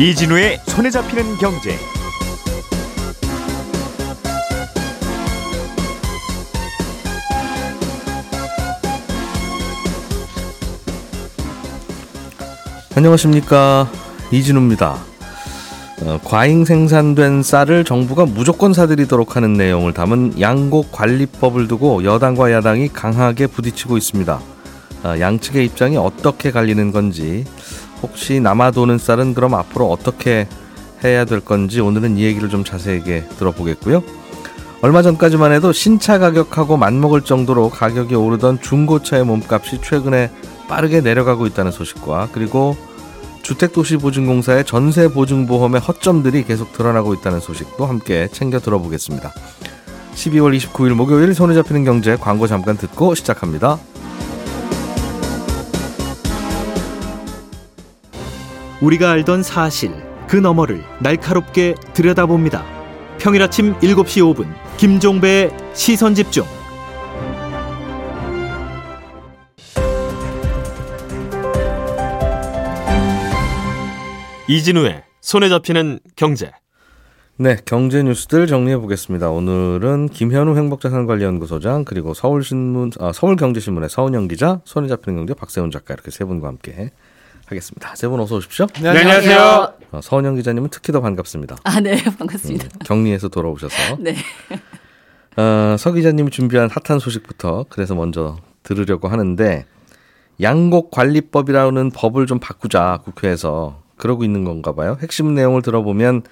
이진우의 손에 잡히는 경제. 안녕하십니까, 이진우입니다. 과잉 생산된 쌀을 정부가 무조건 사들이도록 하는 내용을 담은 양곡관리법을 두고 여당과 야당이 강하게 부딪히고 있습니다. 양측의 입장이 어떻게 갈리는 건지, 혹시 남아도는 쌀은 그럼 앞으로 어떻게 해야 될 건지 오늘은 이 얘기를 좀 자세하게 들어보겠고요. 얼마 전까지만 해도 신차 가격하고 맞먹을 정도로 가격이 오르던 중고차의 몸값이 최근에 빠르게 내려가고 있다는 소식과, 그리고 주택도시보증공사의 전세보증보험의 허점들이 계속 드러나고 있다는 소식도 함께 챙겨 들어보겠습니다. 12월 29일 목요일 손에 잡히는 경제, 광고 잠깐 듣고 시작합니다. 우리가 알던 사실, 그 너머를 날카롭게 들여다봅니다. 평일 아침 7시 5분 김종배의 시선집중. 이진우의 손에 잡히는 경제. 네, 경제 뉴스들 정리해 보겠습니다. 오늘은 김현우 행복자산관리연구소장, 그리고 서울경제신문의 서은영 기자, 손에 잡히는 경제 박세훈 작가, 이렇게 세 분과 함께 하겠습니다. 세 분 어서 오십시오. 네, 안녕하세요. 서은영 기자님은 특히 더 반갑습니다. 아, 네, 반갑습니다. 격리해서 돌아오셔서. 네. 서 기자님이 준비한 핫한 소식부터 그래서 먼저 들으려고 하는데, 양곡관리법이라는 법을 좀 바꾸자 국회에서 그러고 있는 건가 봐요. 핵심 내용을 들어보면,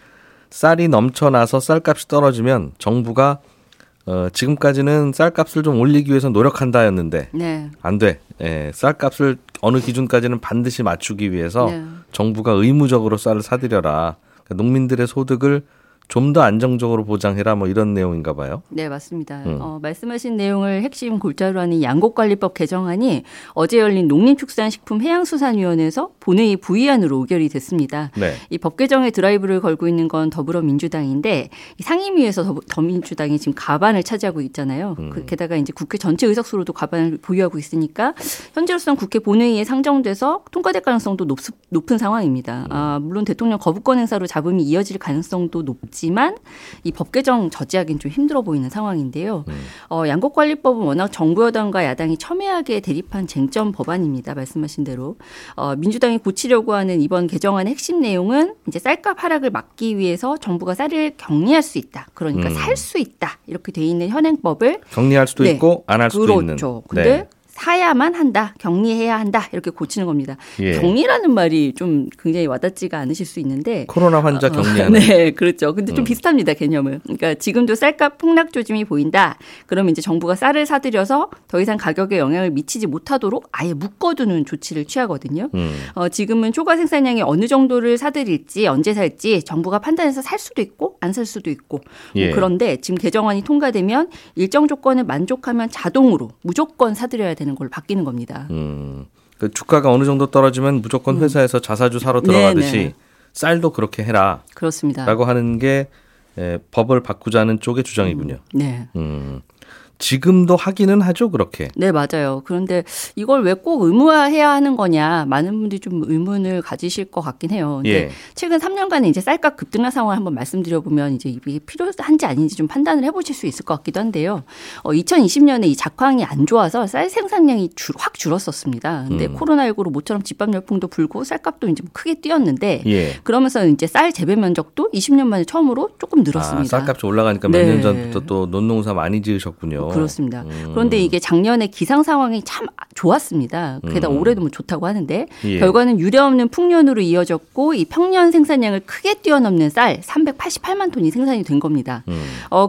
쌀이 넘쳐나서 쌀값이 떨어지면 정부가 지금까지는 쌀값을 좀 올리기 위해서 노력한다였는데, 네, 안 돼. 예, 쌀값을 어느 기준까지는 반드시 맞추기 위해서, 네, 정부가 의무적으로 쌀을 사들여라. 그러니까 농민들의 소득을 좀 더 안정적으로 보장해라, 뭐 이런 내용인가 봐요. 네, 맞습니다. 말씀하신 내용을 핵심 골자로 하는 양곡관리법 개정안이 어제 열린 농림축산식품해양수산위원회에서 본회의 부의안으로 의결이 됐습니다. 네. 이 법 개정의 드라이브를 걸고 있는 건 더불어민주당인데, 상임위에서 더민주당이 지금 가반을 차지하고 있잖아요. 게다가 이제 국회 전체 의석수로도 가반을 보유하고 있으니까 현재로서는 국회 본회의에 상정돼서 통과될 가능성도 높은 상황입니다. 물론 대통령 거부권 행사로 잡음이 이어질 가능성도 높지, 만 이 법 개정 저지하기는 좀 힘들어 보이는 상황인데요. 양곡관리법은 워낙 정부 여당과 야당이 첨예하게 대립한 쟁점 법안입니다. 말씀하신 대로 민주당이 고치려고 하는 이번 개정안의 핵심 내용은 이제 쌀값 하락을 막기 위해서 정부가 쌀을 격리할 수 있다. 그러니까 살 수 있다, 이렇게 돼 있는 현행법을 격리할 수도, 네, 있고 안 할 수도, 그렇죠, 있는. 그렇죠. 근데 네, 사야만 한다, 격리해야 한다, 이렇게 고치는 겁니다. 예. 격리라는 말이 좀 굉장히 와닿지가 않으실 수 있는데, 코로나 환자 격리하는. 네, 그렇죠. 근데 좀 비슷합니다, 개념은. 그러니까 지금도 쌀값 폭락 조짐이 보인다. 그러면 이제 정부가 쌀을 사들여서 더 이상 가격에 영향을 미치지 못하도록 아예 묶어두는 조치를 취하거든요. 지금은 초과 생산량이 어느 정도를 사들일지 언제 살지 정부가 판단해서 살 수도 있고 안 살 수도 있고. 예. 뭐 그런데 지금 개정안이 통과되면 일정 조건을 만족하면 자동으로 무조건 사들여야 되는 걸로 바뀌는 겁니다. 그 주가가 어느 정도 떨어지면 무조건 회사에서 자사주 사러 들어가듯이, 네네, 쌀도 그렇게 해라. 그렇습니다. 라고 하는 게 법을 바꾸자는 쪽의 주장이군요. 네. 지금도 하기는 하죠, 그렇게. 네, 맞아요. 그런데 이걸 왜 꼭 의무화해야 하는 거냐, 많은 분들이 좀 의문을 가지실 것 같긴 해요. 근데 예, 최근 3년간의 이제 쌀값 급등한 상황을 한번 말씀드려보면 이제 이게 필요한지 아닌지 좀 판단을 해보실 수 있을 것 같기도 한데요. 2020년에 이 작황이 안 좋아서 쌀 생산량이 확 줄었었습니다. 근데 코로나19로 모처럼 집밥 열풍도 불고 쌀값도 이제 크게 뛰었는데, 예, 그러면서 이제 쌀 재배 면적도 20년 만에 처음으로 조금 늘었습니다. 아, 쌀값이 올라가니까 몇 년, 네, 전부터 또 논농사 많이 지으셨군요. 그렇습니다. 그런데 이게 작년에 기상 상황이 참 좋았습니다. 게다가 올해도 뭐 좋다고 하는데, 예, 결과는 유례없는 풍년으로 이어졌고 이 평년 생산량을 크게 뛰어넘는 쌀 388만 톤이 생산이 된 겁니다.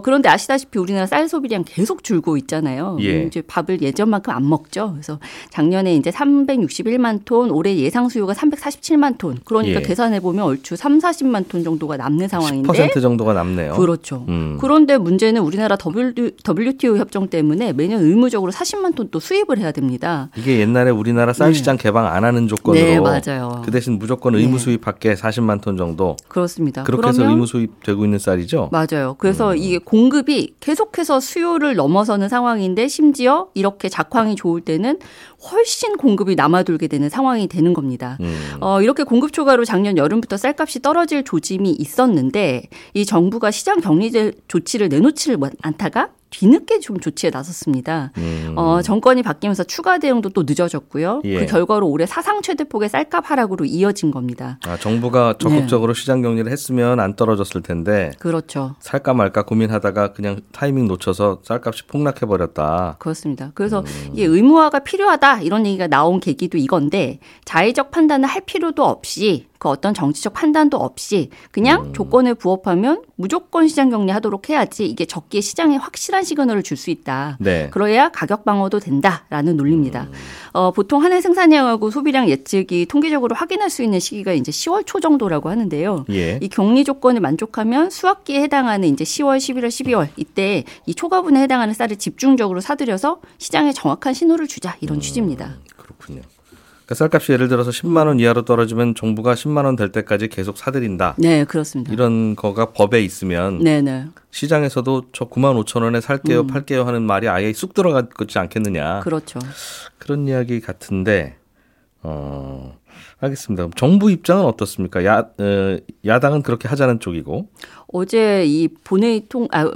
그런데 아시다시피 우리나라 쌀 소비량 계속 줄고 있잖아요. 예. 이제 밥을 예전만큼 안 먹죠. 그래서 작년에 이제 361만 톤, 올해 예상 수요가 347만 톤. 그러니까, 예, 계산해 보면 얼추 40만 톤 정도가 남는 상황인데 10% 정도가 남네요. 그렇죠. 그런데 문제는 우리나라 WTO 협 협정 때문에 매년 의무적으로 40만 톤 또 수입을 해야 됩니다. 이게 옛날에 우리나라 쌀 시장 개방 안 하는 조건으로 네, 맞아요. 그 대신 무조건 의무 수입 밖에 40만 톤 정도. 그렇습니다. 그렇게 해서 의무 수입되고 있는 쌀이죠. 맞아요. 그래서 이게 공급이 계속해서 수요를 넘어서는 상황인데 심지어 이렇게 작황이 좋을 때는 훨씬 공급이 남아돌게 되는 상황이 되는 겁니다. 이렇게 공급 초과로 작년 여름부터 쌀값이 떨어질 조짐이 있었는데 이 정부가 시장 격리제 조치를 내놓지를 않다가 뒤늦게 좀 조치에 나섰습니다. 정권이 바뀌면서 추가 대응도 또 늦어졌고요. 예. 그 결과로 올해 사상 최대폭의 쌀값 하락으로 이어진 겁니다. 아, 정부가 적극적으로 네. 시장 격리를 했으면 안 떨어졌을 텐데. 그렇죠. 살까 말까 고민하다가 그냥 타이밍 놓쳐서 쌀값이 폭락해버렸다. 그렇습니다. 그래서 이게 의무화가 필요하다 이런 얘기가 나온 계기도 이건데 자의적 판단을 할 필요도 없이 그 어떤 정치적 판단도 없이 그냥 조건에 부합하면 무조건 시장 격리하도록 해야지 이게 적기에 시장에 확실한 시그널을 줄 수 있다. 네. 그래야 가격 방어도 된다라는 논리입니다. 보통 한 해 생산량하고 소비량 예측이 통계적으로 확인할 수 있는 시기가 이제 10월 초 정도라고 하는데요. 예. 이 격리 조건을 만족하면 수확기에 해당하는 이제 10월, 11월, 12월 이때 이 초과분에 해당하는 쌀을 집중적으로 사들여서 시장에 정확한 신호를 주자 이런 취지입니다. 그렇군요. 쌀값이 예를 들어서 10만 원 이하로 떨어지면 정부가 10만 원 될 때까지 계속 사들인다. 네, 그렇습니다. 이런 거가 법에 있으면 네네. 시장에서도 저 9만 5천 원에 살게요, 팔게요 하는 말이 아예 쑥 들어가지 않겠느냐. 그렇죠. 그런 이야기 같은데 알겠습니다. 정부 입장은 어떻습니까? 야당은 그렇게 하자는 쪽이고. 어제 이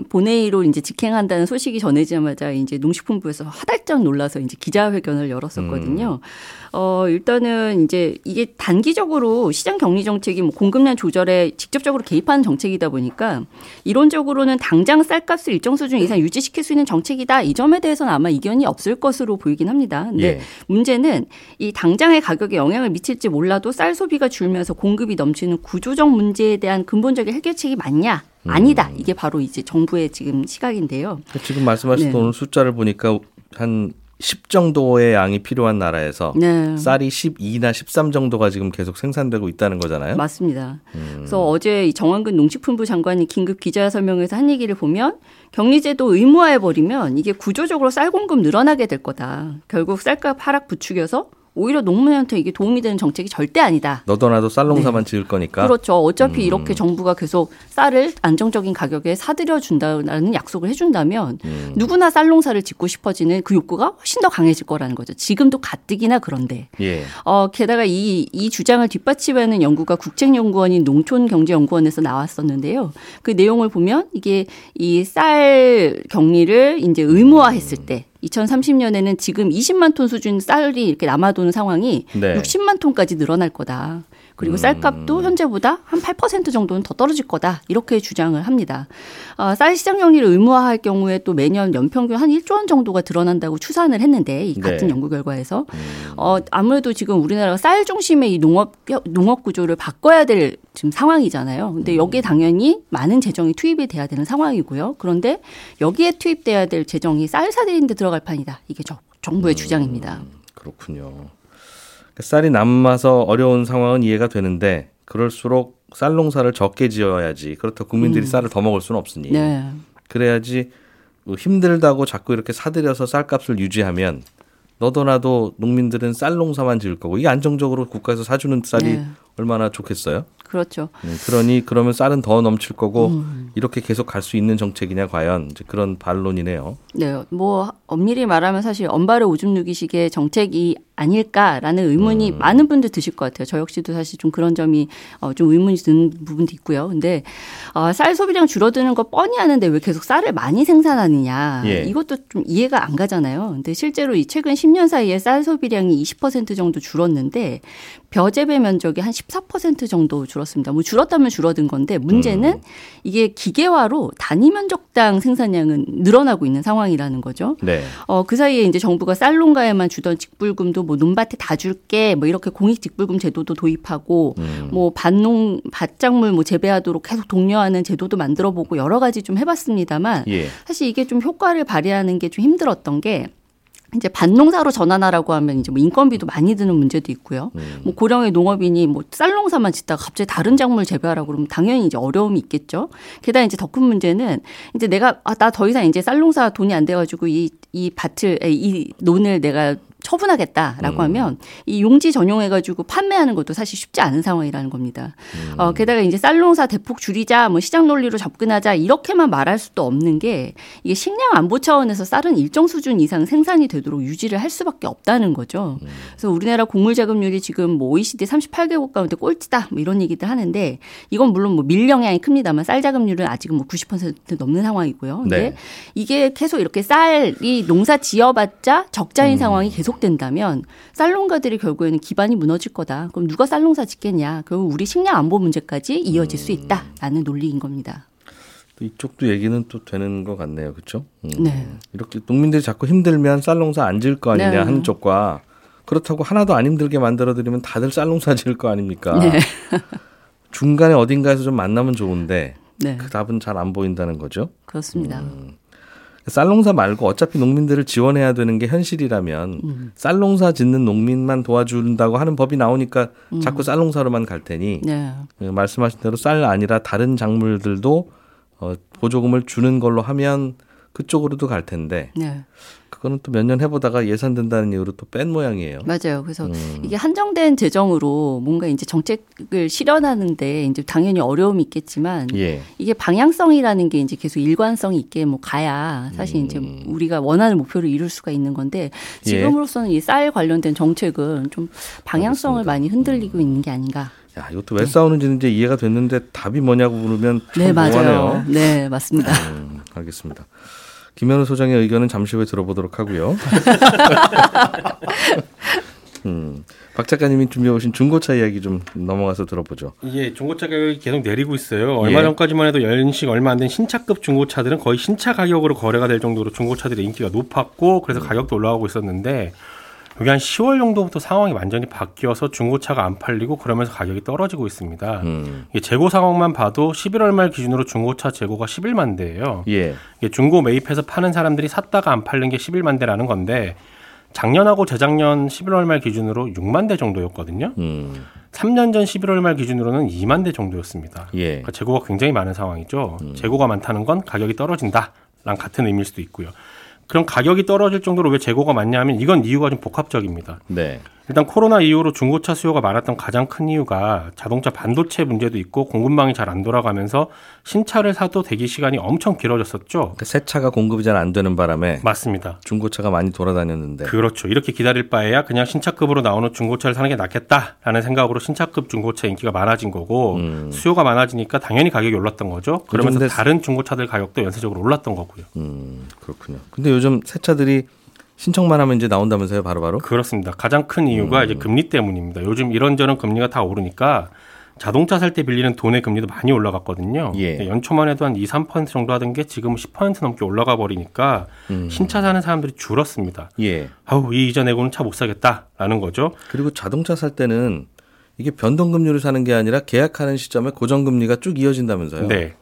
본회의로 이제 직행한다는 소식이 전해지자마자 이제 농식품부에서 화들짝 놀라서 이제 기자회견을 열었었거든요. 일단은 이제 이게 단기적으로 시장 격리 정책이 뭐 공급량 조절에 직접적으로 개입하는 정책이다 보니까 이론적으로는 당장 쌀값을 일정 수준 이상 유지시킬 수 있는 정책이다. 이 점에 대해서는 아마 이견이 없을 것으로 보이긴 합니다. 근데 예. 문제는 이 당장의 가격에 영향을 미칠지 몰라도 쌀 소비가 줄면서 공급이 넘치는 구조적 문제에 대한 근본적인 해결책이 맞냐? 아니다. 이게 바로 이제 정부의 지금 시각인데요. 지금 말씀하신 네. 오늘 숫자를 보니까 한 10 정도의 양이 필요한 나라에서 네. 쌀이 12나 13 정도가 지금 계속 생산되고 있다는 거잖아요. 맞습니다. 그래서 어제 정원근 농식품부 장관이 긴급 기자설명회에서 한 얘기를 보면 격리제도 의무화해버리면 이게 구조적으로 쌀 공급 늘어나게 될 거다. 결국 쌀값 하락 부추겨서 오히려 농민한테 이게 도움이 되는 정책이 절대 아니다. 너도 나도 쌀 농사만 네. 지을 거니까. 그렇죠. 어차피 이렇게 정부가 계속 쌀을 안정적인 가격에 사들여 준다는 약속을 해준다면 누구나 쌀 농사를 짓고 싶어지는 그 욕구가 훨씬 더 강해질 거라는 거죠. 지금도 가뜩이나 그런데. 예. 게다가 이 주장을 뒷받침하는 연구가 국책연구원인 농촌경제연구원에서 나왔었는데요. 그 내용을 보면 이게 이 쌀 격리를 이제 의무화했을 때 2030년에는 지금 20만 톤 수준 쌀이 이렇게 남아도는 상황이 네. 60만 톤까지 늘어날 거다. 그리고 쌀값도 현재보다 한 8% 정도는 더 떨어질 거다. 이렇게 주장을 합니다. 쌀 시장 격리를 의무화할 경우에 또 매년 연평균 한 1조 원 정도가 드러난다고 추산을 했는데 이 같은 네. 연구 결과에서 아무래도 지금 우리나라가 쌀 중심의 이 농업 구조를 바꿔야 될 지금 상황이잖아요. 근데 여기에 당연히 많은 재정이 투입이 돼야 되는 상황이고요. 그런데 여기에 투입돼야 될 재정이 쌀 사들인 데 들어갈 판이다. 이게 정부의 주장입니다. 그렇군요. 쌀이 남아서 어려운 상황은 이해가 되는데 그럴수록 쌀 농사를 적게 지어야지. 그렇다고 국민들이 쌀을 더 먹을 수는 없으니. 네. 그래야지 힘들다고 자꾸 이렇게 사들여서 쌀값을 유지하면 너도 나도 농민들은 쌀 농사만 지을 거고 이게 안정적으로 국가에서 사주는 쌀이 네. 얼마나 좋겠어요? 그렇죠. 그러면 쌀은 더 넘칠 거고 이렇게 계속 갈 수 있는 정책이냐 과연 이제 그런 반론이네요. 네, 뭐 엄밀히 말하면 사실 엄발의 오줌 누기식의 정책이 아닐까라는 의문이 많은 분들 드실 것 같아요. 저 역시도 사실 좀 그런 점이 좀 의문이 드는 부분도 있고요. 근데 쌀 소비량 줄어드는 거 뻔히 아는데 왜 계속 쌀을 많이 생산하느냐 예. 이것도 좀 이해가 안 가잖아요. 근데 실제로 이 최근 10년 사이에 쌀 소비량이 20% 정도 줄었는데 벼재배 면적이 한 14% 정도 줄었습니다. 뭐 줄었다면 줄어든 건데 문제는 이게 기계화로 단위 면적당 생산량은 늘어나고 있는 상황이라는 거죠. 네. 그 사이에 이제 정부가 쌀 농가에만 주던 직불금도 뭐 논밭에 다 줄게 뭐 이렇게 공익 직불금 제도도 도입하고 뭐 밭작물 뭐 재배하도록 계속 독려하는 제도도 만들어 보고 여러 가지 좀 해봤습니다만 예. 사실 이게 좀 효과를 발휘하는 게 좀 힘들었던 게 이제 반농사로 전환하라고 하면 이제 뭐 인건비도 많이 드는 문제도 있고요. 뭐 고령의 농업인이 뭐 쌀농사만 짓다가 갑자기 다른 작물 재배하라고 그러면 당연히 이제 어려움이 있겠죠. 게다가 이제 더 큰 문제는 이제 내가 나 더 이상 이제 쌀농사 돈이 안 돼가지고 이 밭을 이 논을 내가 처분하겠다라고 하면 이 용지 전용해가지고 판매하는 것도 사실 쉽지 않은 상황이라는 겁니다. 게다가 이제 쌀농사 대폭 줄이자, 뭐 시장 논리로 접근하자 이렇게만 말할 수도 없는 게 이게 식량 안보 차원에서 쌀은 일정 수준 이상 생산이 되도록 유지를 할 수밖에 없다는 거죠. 그래서 우리나라 곡물 자급률이 지금 뭐 OECD 38개국 가운데 꼴찌다 뭐 이런 얘기들 하는데 이건 물론 뭐 밀 영향이 큽니다만 쌀 자급률은 아직은 뭐 90% 넘는 상황이고요. 근데 네. 이게 계속 이렇게 쌀이 농사 지어봤자 적자인 상황이 계속 된다면 쌀농가들이 결국에는 기반이 무너질 거다. 그럼 누가 쌀농사 짓겠냐. 결국 우리 식량 안보 문제까지 이어질 수 있다라는 논리인 겁니다. 또 이쪽도 얘기는 또 되는 것 같네요. 그렇죠? 네. 이렇게 농민들이 자꾸 힘들면 쌀농사 안 질 거 아니냐 네. 한쪽과 그렇다고 하나도 안 힘들게 만들어드리면 다들 쌀농사 지을 거 아닙니까? 네. 중간에 어딘가에서 좀 만나면 좋은데 네. 그 답은 잘 안 보인다는 거죠? 그렇습니다. 쌀농사 말고 어차피 농민들을 지원해야 되는 게 현실이라면 쌀농사 짓는 농민만 도와준다고 하는 법이 나오니까 자꾸 쌀농사로만 갈 테니 네. 말씀하신 대로 쌀 아니라 다른 작물들도 보조금을 주는 걸로 하면 그쪽으로도 갈 텐데 네. 그거는 또 몇 년 해보다가 예산된다는 이유로 또 뺀 모양이에요. 맞아요. 그래서 이게 한정된 재정으로 뭔가 이제 정책을 실현하는데 이제 당연히 어려움이 있겠지만 예. 이게 방향성이라는 게 이제 계속 일관성 있게 뭐 가야 사실 이제 우리가 원하는 목표를 이룰 수가 있는 건데 지금으로서는 예. 이 쌀 관련된 정책은 좀 방향성을 알겠습니다. 많이 흔들리고 있는 게 아닌가. 야, 이것도 왜 네. 싸우는지는 이제 이해가 됐는데 답이 뭐냐고 물으면 참 모호하네요. 네, 네, 맞습니다. 알겠습니다. 김현우 소장의 의견은 잠시 후에 들어보도록 하고요. 박 작가님이 준비해오신 중고차 이야기 좀 넘어가서 들어보죠. 예, 중고차 가격이 계속 내리고 있어요. 얼마 전까지만 해도 연식 얼마 안 된 신차급 중고차들은 거의 신차 가격으로 거래가 될 정도로 중고차들의 인기가 높았고 그래서 가격도 올라가고 있었는데 여기 한 10월 정도부터 상황이 완전히 바뀌어서 중고차가 안 팔리고 그러면서 가격이 떨어지고 있습니다. 이게 재고 상황만 봐도 11월 말 기준으로 중고차 재고가 11만 대예요. 예. 이게 중고 매입해서 파는 사람들이 샀다가 안 팔린 게 11만 대라는 건데 작년하고 재작년 11월 말 기준으로 6만 대 정도였거든요. 3년 전 11월 말 기준으로는 2만 대 정도였습니다. 예. 그러니까 재고가 굉장히 많은 상황이죠. 재고가 많다는 건 가격이 떨어진다랑 같은 의미일 수도 있고요. 그럼 가격이 떨어질 정도로 왜 재고가 많냐 하면 이건 이유가 좀 복합적입니다. 네. 일단 코로나 이후로 중고차 수요가 많았던 가장 큰 이유가 자동차 반도체 문제도 있고 공급망이 잘 안 돌아가면서 신차를 사도 대기 시간이 엄청 길어졌었죠. 그러니까 새 차가 공급이 잘 안 되는 바람에 맞습니다. 중고차가 많이 돌아다녔는데 그렇죠. 이렇게 기다릴 바에야 그냥 신차급으로 나오는 중고차를 사는 게 낫겠다라는 생각으로 신차급 중고차 인기가 많아진 거고 수요가 많아지니까 당연히 가격이 올랐던 거죠. 그러면서 다른 중고차들 가격도 연쇄적으로 올랐던 거고요. 그렇군요. 근데 요즘 새 차들이 신청만 하면 이제 나온다면서요, 바로바로? 그렇습니다. 가장 큰 이유가 이제 금리 때문입니다. 요즘 이런저런 금리가 다 오르니까 자동차 살 때 빌리는 돈의 금리도 많이 올라갔거든요. 예. 연초만 해도 한 2, 3% 정도 하던 게 지금 10% 넘게 올라가 버리니까 신차 사는 사람들이 줄었습니다. 예. 아우, 이 이자 내고는 차 못 사겠다라는 거죠. 그리고 자동차 살 때는 이게 변동금리를 사는 게 아니라 계약하는 시점에 고정금리가 쭉 이어진다면서요? 네.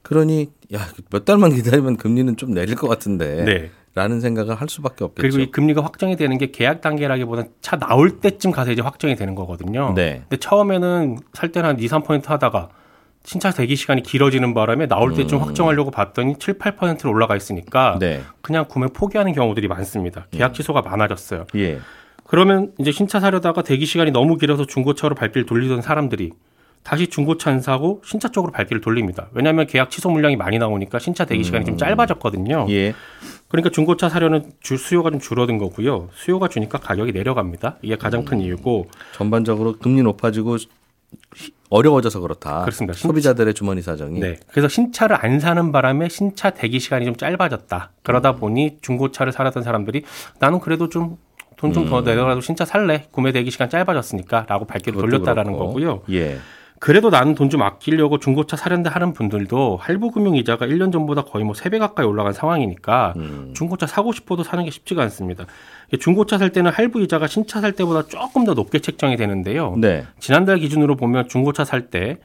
그러니 야, 몇 달만 기다리면 금리는 좀 내릴 것 같은데. 네. 라는 생각을 할 수밖에 없겠죠. 그리고 이 금리가 확정이 되는 게 계약 단계라기보다는 차 나올 때쯤 가서 이제 확정이 되는 거거든요. 네. 근데 처음에는 살 때는 한 2, 3% 하다가 신차 대기 시간이 길어지는 바람에 나올 때쯤 확정하려고 봤더니 7, 8%로 올라가 있으니까 네. 그냥 구매 포기하는 경우들이 많습니다. 계약 취소가 많아졌어요. 예. 그러면 이제 신차 사려다가 대기 시간이 너무 길어서 중고차로 발길을 돌리던 사람들이 다시 중고차 안 사고 신차 쪽으로 발길을 돌립니다. 왜냐하면 계약 취소 물량이 많이 나오니까 신차 대기 시간이 좀 짧아졌거든요. 예. 그러니까 중고차 사려는 수요가 좀 줄어든 거고요. 수요가 주니까 가격이 내려갑니다. 이게 가장 큰 이유고. 전반적으로 금리 높아지고 어려워져서 그렇다. 그렇습니다. 소비자들의 주머니 사정이. 네. 그래서 신차를 안 사는 바람에 신차 대기 시간이 좀 짧아졌다. 그러다 보니 중고차를 사려던 사람들이 나는 그래도 좀 돈 좀 더 내더라도 신차 살래. 구매 대기 시간 짧아졌으니까 라고 발길을 돌렸다라는 거고요. 예. 그래도 나는 돈 좀 아끼려고 중고차 사려는데 하는 분들도 할부금융 이자가 1년 전보다 거의 뭐 3배 가까이 올라간 상황이니까 중고차 사고 싶어도 사는 게 쉽지가 않습니다. 중고차 살 때는 할부 이자가 신차 살 때보다 조금 더 높게 책정이 되는데요. 네. 지난달 기준으로 보면 중고차 살 때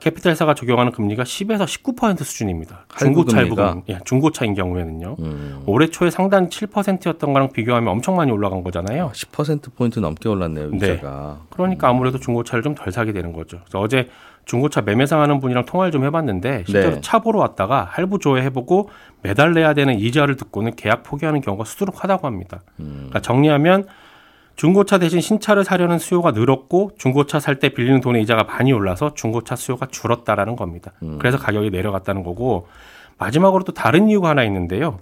캐피탈사가 적용하는 금리가 10에서 19% 수준입니다. 중고차인 경우에는요. 올해 초에 상단 7%였던 거랑 비교하면 엄청 많이 올라간 거잖아요. 10%포인트 넘게 올랐네요. 유가가. 네. 그러니까 아무래도 중고차를 좀 덜 사게 되는 거죠. 그래서 어제 중고차 매매상하는 분이랑 통화를 좀 해봤는데 실제로 네. 차 보러 왔다가 할부 조회해보고 매달 내야 되는 이자를 듣고는 계약 포기하는 경우가 수두룩하다고 합니다. 그러니까 정리하면 중고차 대신 신차를 사려는 수요가 늘었고 중고차 살 때 빌리는 돈의 이자가 많이 올라서 중고차 수요가 줄었다라는 겁니다. 그래서 가격이 내려갔다는 거고 마지막으로 또 다른 이유가 하나 있는데요.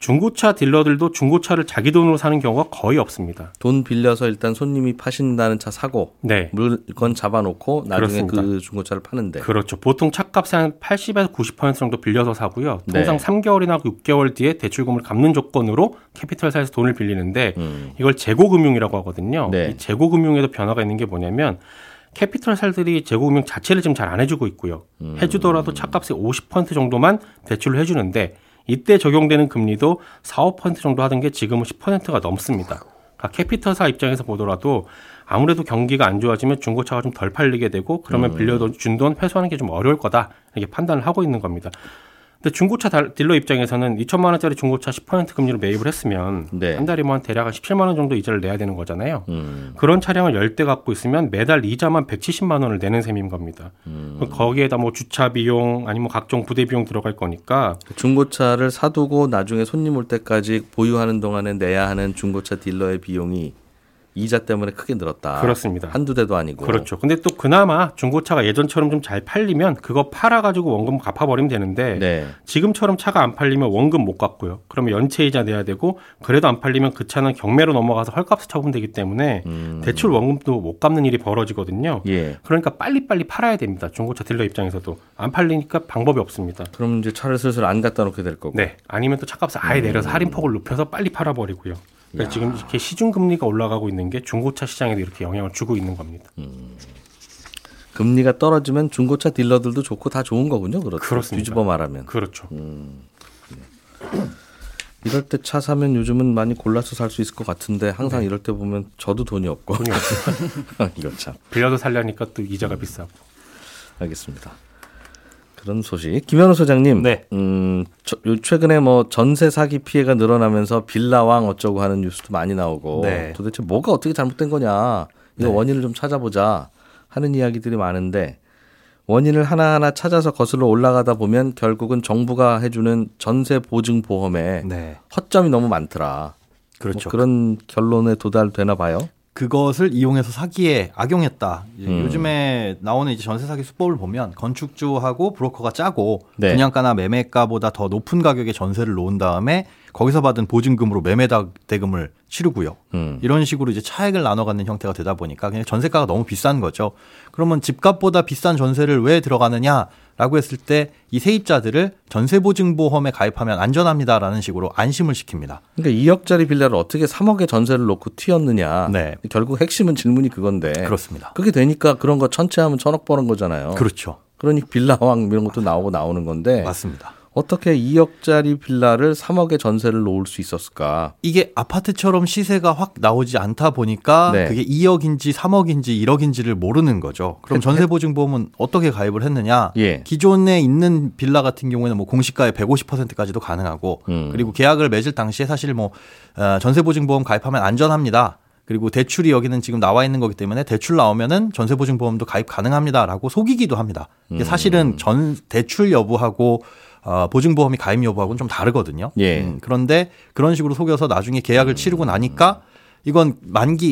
중고차 딜러들도 중고차를 자기 돈으로 사는 경우가 거의 없습니다. 돈 빌려서 일단 손님이 파신다는 차 사고 네. 물건 잡아놓고 나중에 그렇습니다. 그 중고차를 파는데. 그렇죠. 보통 차값의 한 80에서 90% 정도 빌려서 사고요. 통상 네. 3개월이나 6개월 뒤에 대출금을 갚는 조건으로 캐피탈사에서 돈을 빌리는데 이걸 재고금융이라고 하거든요. 네. 이 재고금융에도 변화가 있는 게 뭐냐면 캐피탈사들이 재고금융 자체를 지금 잘 안 해주고 있고요. 해주더라도 차값의 50% 정도만 대출을 해주는데 이때 적용되는 금리도 4, 5% 정도 하던 게 지금은 10%가 넘습니다. 그러니까 캐피탈사 입장에서 보더라도 아무래도 경기가 안 좋아지면 중고차가 좀 덜 팔리게 되고 그러면 빌려준 돈 회수하는 게 좀 어려울 거다 이렇게 판단을 하고 있는 겁니다. 근데 중고차 딜러 입장에서는 2천만 원짜리 중고차 10% 금리로 매입을 했으면 네. 한 달이면 대략 한 17만 원 정도 이자를 내야 되는 거잖아요. 그런 차량을 10대 갖고 있으면 매달 이자만 170만 원을 내는 셈인 겁니다. 거기에다 뭐 주차 비용 아니면 각종 부대 비용 들어갈 거니까 중고차를 사두고 나중에 손님 올 때까지 보유하는 동안에 내야 하는 중고차 딜러의 비용이 이자 때문에 크게 늘었다. 그렇습니다. 한두 대도 아니고. 그렇죠. 근데 또 그나마 중고차가 예전처럼 좀 잘 팔리면 그거 팔아가지고 원금 갚아버리면 되는데 네. 지금처럼 차가 안 팔리면 원금 못 갚고요. 그러면 연체이자 내야 되고 그래도 안 팔리면 그 차는 경매로 넘어가서 헐값에 처분되기 때문에 대출 원금도 못 갚는 일이 벌어지거든요. 예. 그러니까 빨리빨리 팔아야 됩니다. 중고차 딜러 입장에서도. 안 팔리니까 방법이 없습니다. 그럼 이제 차를 슬슬 안 갖다 놓게 될 거고. 네. 아니면 또 차값을 아예 내려서 할인폭을 높여서 빨리 팔아버리고요. 그러니까 지금 이렇게 시중금리가 올라가고 있는 게 중고차 시장에도 이렇게 영향을 주고 있는 겁니다. 금리가 떨어지면 중고차 딜러들도 좋고 다 좋은 거군요. 그렇죠? 그렇습니다. 뒤집어 말하면. 그렇죠. 이럴 때 차 사면 요즘은 많이 골라서 살 수 있을 것 같은데 항상 네. 이럴 때 보면 저도 돈이 없고. 돈이 없어요. 이거 참. 빌려도 살려니까 또 이자가 비싸고. 알겠습니다. 그런 소식. 김현우 소장님, 네. 최근에 뭐 전세 사기 피해가 늘어나면서 빌라왕 어쩌고 하는 뉴스도 많이 나오고 네. 도대체 뭐가 어떻게 잘못된 거냐, 이거 네. 원인을 좀 찾아보자 하는 이야기들이 많은데 원인을 하나하나 찾아서 거슬러 올라가다 보면 결국은 정부가 해주는 전세 보증 보험에 네. 허점이 너무 많더라. 그렇죠. 뭐 그런 결론에 도달되나 봐요. 그것을 이용해서 사기에 악용했다. 요즘에 나오는 이제 전세 사기 수법을 보면 건축주하고 브로커가 짜고 네. 분양가나 매매가보다 더 높은 가격에 전세를 놓은 다음에 거기서 받은 보증금으로 매매 대금을 치르고요. 이런 식으로 이제 차액을 나눠 갖는 형태가 되다 보니까 그냥 전세가가 너무 비싼 거죠. 그러면 집값보다 비싼 전세를 왜 들어가느냐라고 했을 때 이 세입자들을 전세보증보험에 가입하면 안전합니다라는 식으로 안심을 시킵니다. 그러니까 2억짜리 빌라를 어떻게 3억의 전세를 놓고 튀었느냐. 네. 결국 핵심은 질문이 그건데. 그렇습니다. 그게 되니까 그런 거 천체하면 천억 버는 거잖아요. 그렇죠. 그러니 빌라왕 이런 것도 나오는 건데. 맞습니다. 어떻게 2억짜리 빌라를 3억의 전세를 놓을 수 있었을까? 이게 아파트처럼 시세가 확 나오지 않다 보니까 네. 그게 2억인지 3억인지 1억인지를 모르는 거죠. 그럼 전세보증보험은 어떻게 가입을 했느냐? 예. 기존에 있는 빌라 같은 경우에는 뭐 공시가의 150%까지도 가능하고 그리고 계약을 맺을 당시에 사실 뭐 전세보증보험 가입하면 안전합니다. 그리고 대출이 여기는 지금 나와 있는 거기 때문에 대출 나오면은 전세보증보험도 가입 가능합니다라고 속이기도 합니다. 이게 사실은 대출 여부하고 보증보험이 가입 여부하고는 좀 다르거든요. 예. 그런데 그런 식으로 속여서 나중에 계약을 치르고 나니까 이건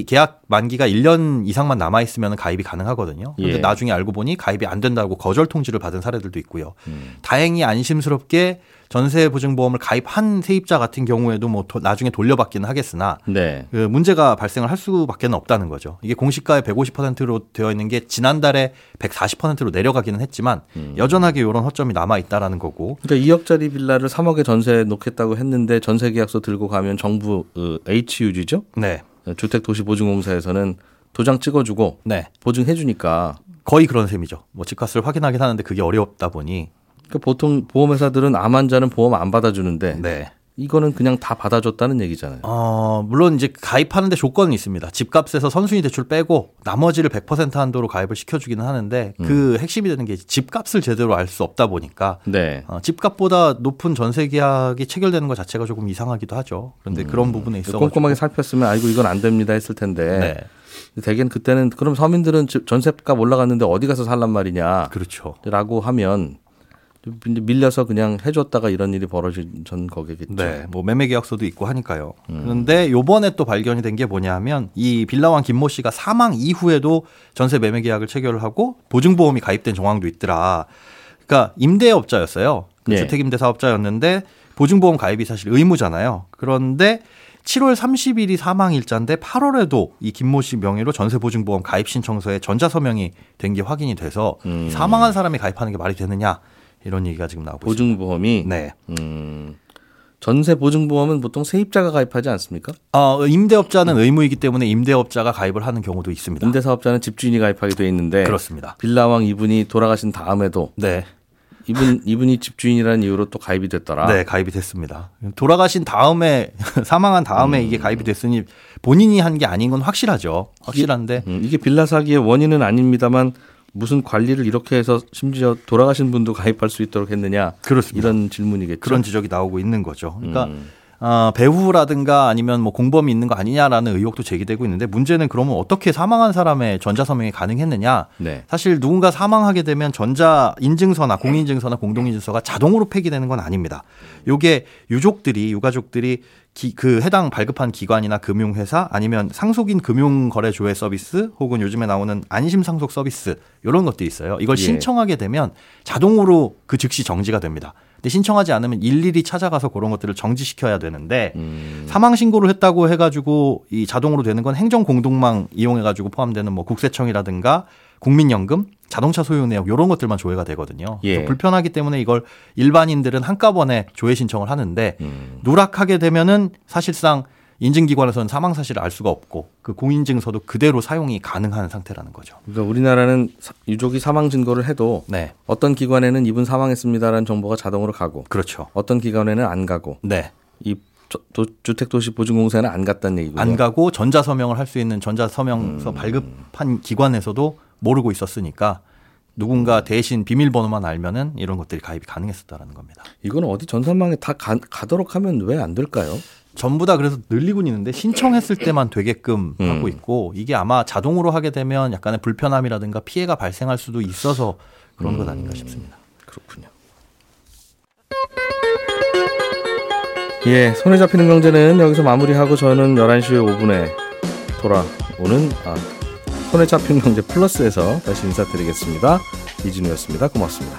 계약 만기가 1년 이상만 남아있으면 가입이 가능하거든요. 그런데 예. 나중에 알고 보니 가입이 안 된다고 거절 통지를 받은 사례들도 있고요. 다행히 안심스럽게 전세보증보험을 가입한 세입자 같은 경우에도 뭐 나중에 돌려받기는 하겠으나 네. 그 문제가 발생을 할 수밖에 없다는 거죠. 이게 공시가의 150%로 되어 있는 게 지난달에 140%로 내려가기는 했지만 여전하게 이런 허점이 남아있다라는 거고. 그러니까 2억짜리 빌라를 3억에 전세에 놓겠다고 했는데 전세계약서 들고 가면 정부 HUG죠? 네. 주택도시보증공사에서는 도장 찍어주고 네. 보증해주니까. 거의 그런 셈이죠. 뭐 집값을 확인하긴 하는데 그게 어렵다 보니. 그러니까 보통 보험회사들은 암 환자는 보험 안 받아주는데 네. 이거는 그냥 다 받아줬다는 얘기잖아요. 물론 이제 가입하는데 조건이 있습니다. 집값에서 선순위 대출 빼고 나머지를 100% 한도로 가입을 시켜주기는 하는데 그 핵심이 되는 게 집값을 제대로 알 수 없다 보니까 네. 집값보다 높은 전세계약이 체결되는 것 자체가 조금 이상하기도 하죠. 그런데 그런 부분에 있어서 꼼꼼하게 살폈으면 아이고 이건 안 됩니다 했을 텐데 네. 대개는 그때는 그럼 서민들은 전셋값 올라갔는데 어디 가서 살란 말이냐. 그렇죠. 라고 하면 밀려서 그냥 해줬다가 이런 일이 벌어진 전 거겠죠. 네. 뭐 매매 계약서도 있고 하니까요. 그런데 요번에 또 발견이 된 게 뭐냐 하면 이 빌라왕 김모 씨가 사망 이후에도 전세 매매 계약을 체결을 하고 보증보험이 가입된 정황도 있더라. 그러니까 임대업자였어요. 네. 주택임대 사업자였는데 보증보험 가입이 사실 의무잖아요. 그런데 7월 30일이 사망일자인데 8월에도 이 김모 씨 명의로 전세보증보험 가입 신청서에 전자서명이 된 게 확인이 돼서 사망한 사람이 가입하는 게 말이 되느냐 이런 얘기가 지금 나오고 보증보험이 있습니다. 네. 전세보증보험은 보통 세입자가 가입하지 않습니까? 임대업자는 의무이기 때문에 임대업자가 가입을 하는 경우도 있습니다. 임대사업자는 집주인이 가입하게 돼 있는데 그렇습니다. 빌라왕 이분이 돌아가신 다음에도 네. 이분이 집주인이라는 이유로 또 가입이 됐더라. 네, 가입이 됐습니다. 돌아가신 다음에 사망한 다음에 이게 가입이 됐으니 본인이 한 게 아닌 건 확실하죠. 확실한데 이게 빌라 사기의 원인은 아닙니다만 무슨 관리를 이렇게 해서 심지어 돌아가신 분도 가입할 수 있도록 했느냐. 그렇습니다. 이런 질문이겠죠. 그런 지적이 나오고 있는 거죠. 그러니까 배후라든가 아니면 뭐 공범이 있는 거 아니냐라는 의혹도 제기되고 있는데 문제는 그러면 어떻게 사망한 사람의 전자서명이 가능했느냐. 네. 사실 누군가 사망하게 되면 전자인증서나 공인인증서나 공동인증서가 자동으로 폐기되는 건 아닙니다. 이게 유가족들이 그 해당 발급한 기관이나 금융회사 아니면 상속인 금융거래조회 서비스 혹은 요즘에 나오는 안심상속 서비스 이런 것들이 있어요. 이걸 신청하게 되면 자동으로 그 즉시 정지가 됩니다. 근데 신청하지 않으면 일일이 찾아가서 그런 것들을 정지시켜야 되는데 사망신고를 했다고 해가지고 이 자동으로 되는 건 행정공동망 이용해가지고 포함되는 뭐 국세청이라든가 국민연금, 자동차 소유 내역 이런 것들만 조회가 되거든요. 예. 불편하기 때문에 이걸 일반인들은 한꺼번에 조회 신청을 하는데 누락하게 되면은 사실상 인증기관에서는 사망 사실을 알 수가 없고 그 공인증서도 그대로 사용이 가능한 상태라는 거죠. 그러니까 우리나라는 유족이 사망 신고를 해도 네. 어떤 기관에는 이분 사망했습니다라는 정보가 자동으로 가고 그렇죠. 어떤 기관에는 안 가고 네. 이 주택도시보증공사에는 안 갔다는 얘기고요. 안 가고 전자서명을 할 수 있는 전자서명서 발급한 기관에서도 모르고 있었으니까 누군가 대신 비밀번호만 알면은 이런 것들이 가입이 가능했었다라는 겁니다. 이건 어디 전산망에 다 가도록 하면 왜 안 될까요? 전부 다 그래서 늘리고는 있는데 신청했을 때만 되게끔 하고 있고 이게 아마 자동으로 하게 되면 약간의 불편함이라든가 피해가 발생할 수도 있어서 그런 것 아닌가 싶습니다. 그렇군요. 예, 손에 잡히는 경제는 여기서 마무리하고 저는 11시 5분에 돌아오는 손에 잡히는 경제 플러스에서 다시 인사드리겠습니다. 이진우였습니다. 고맙습니다.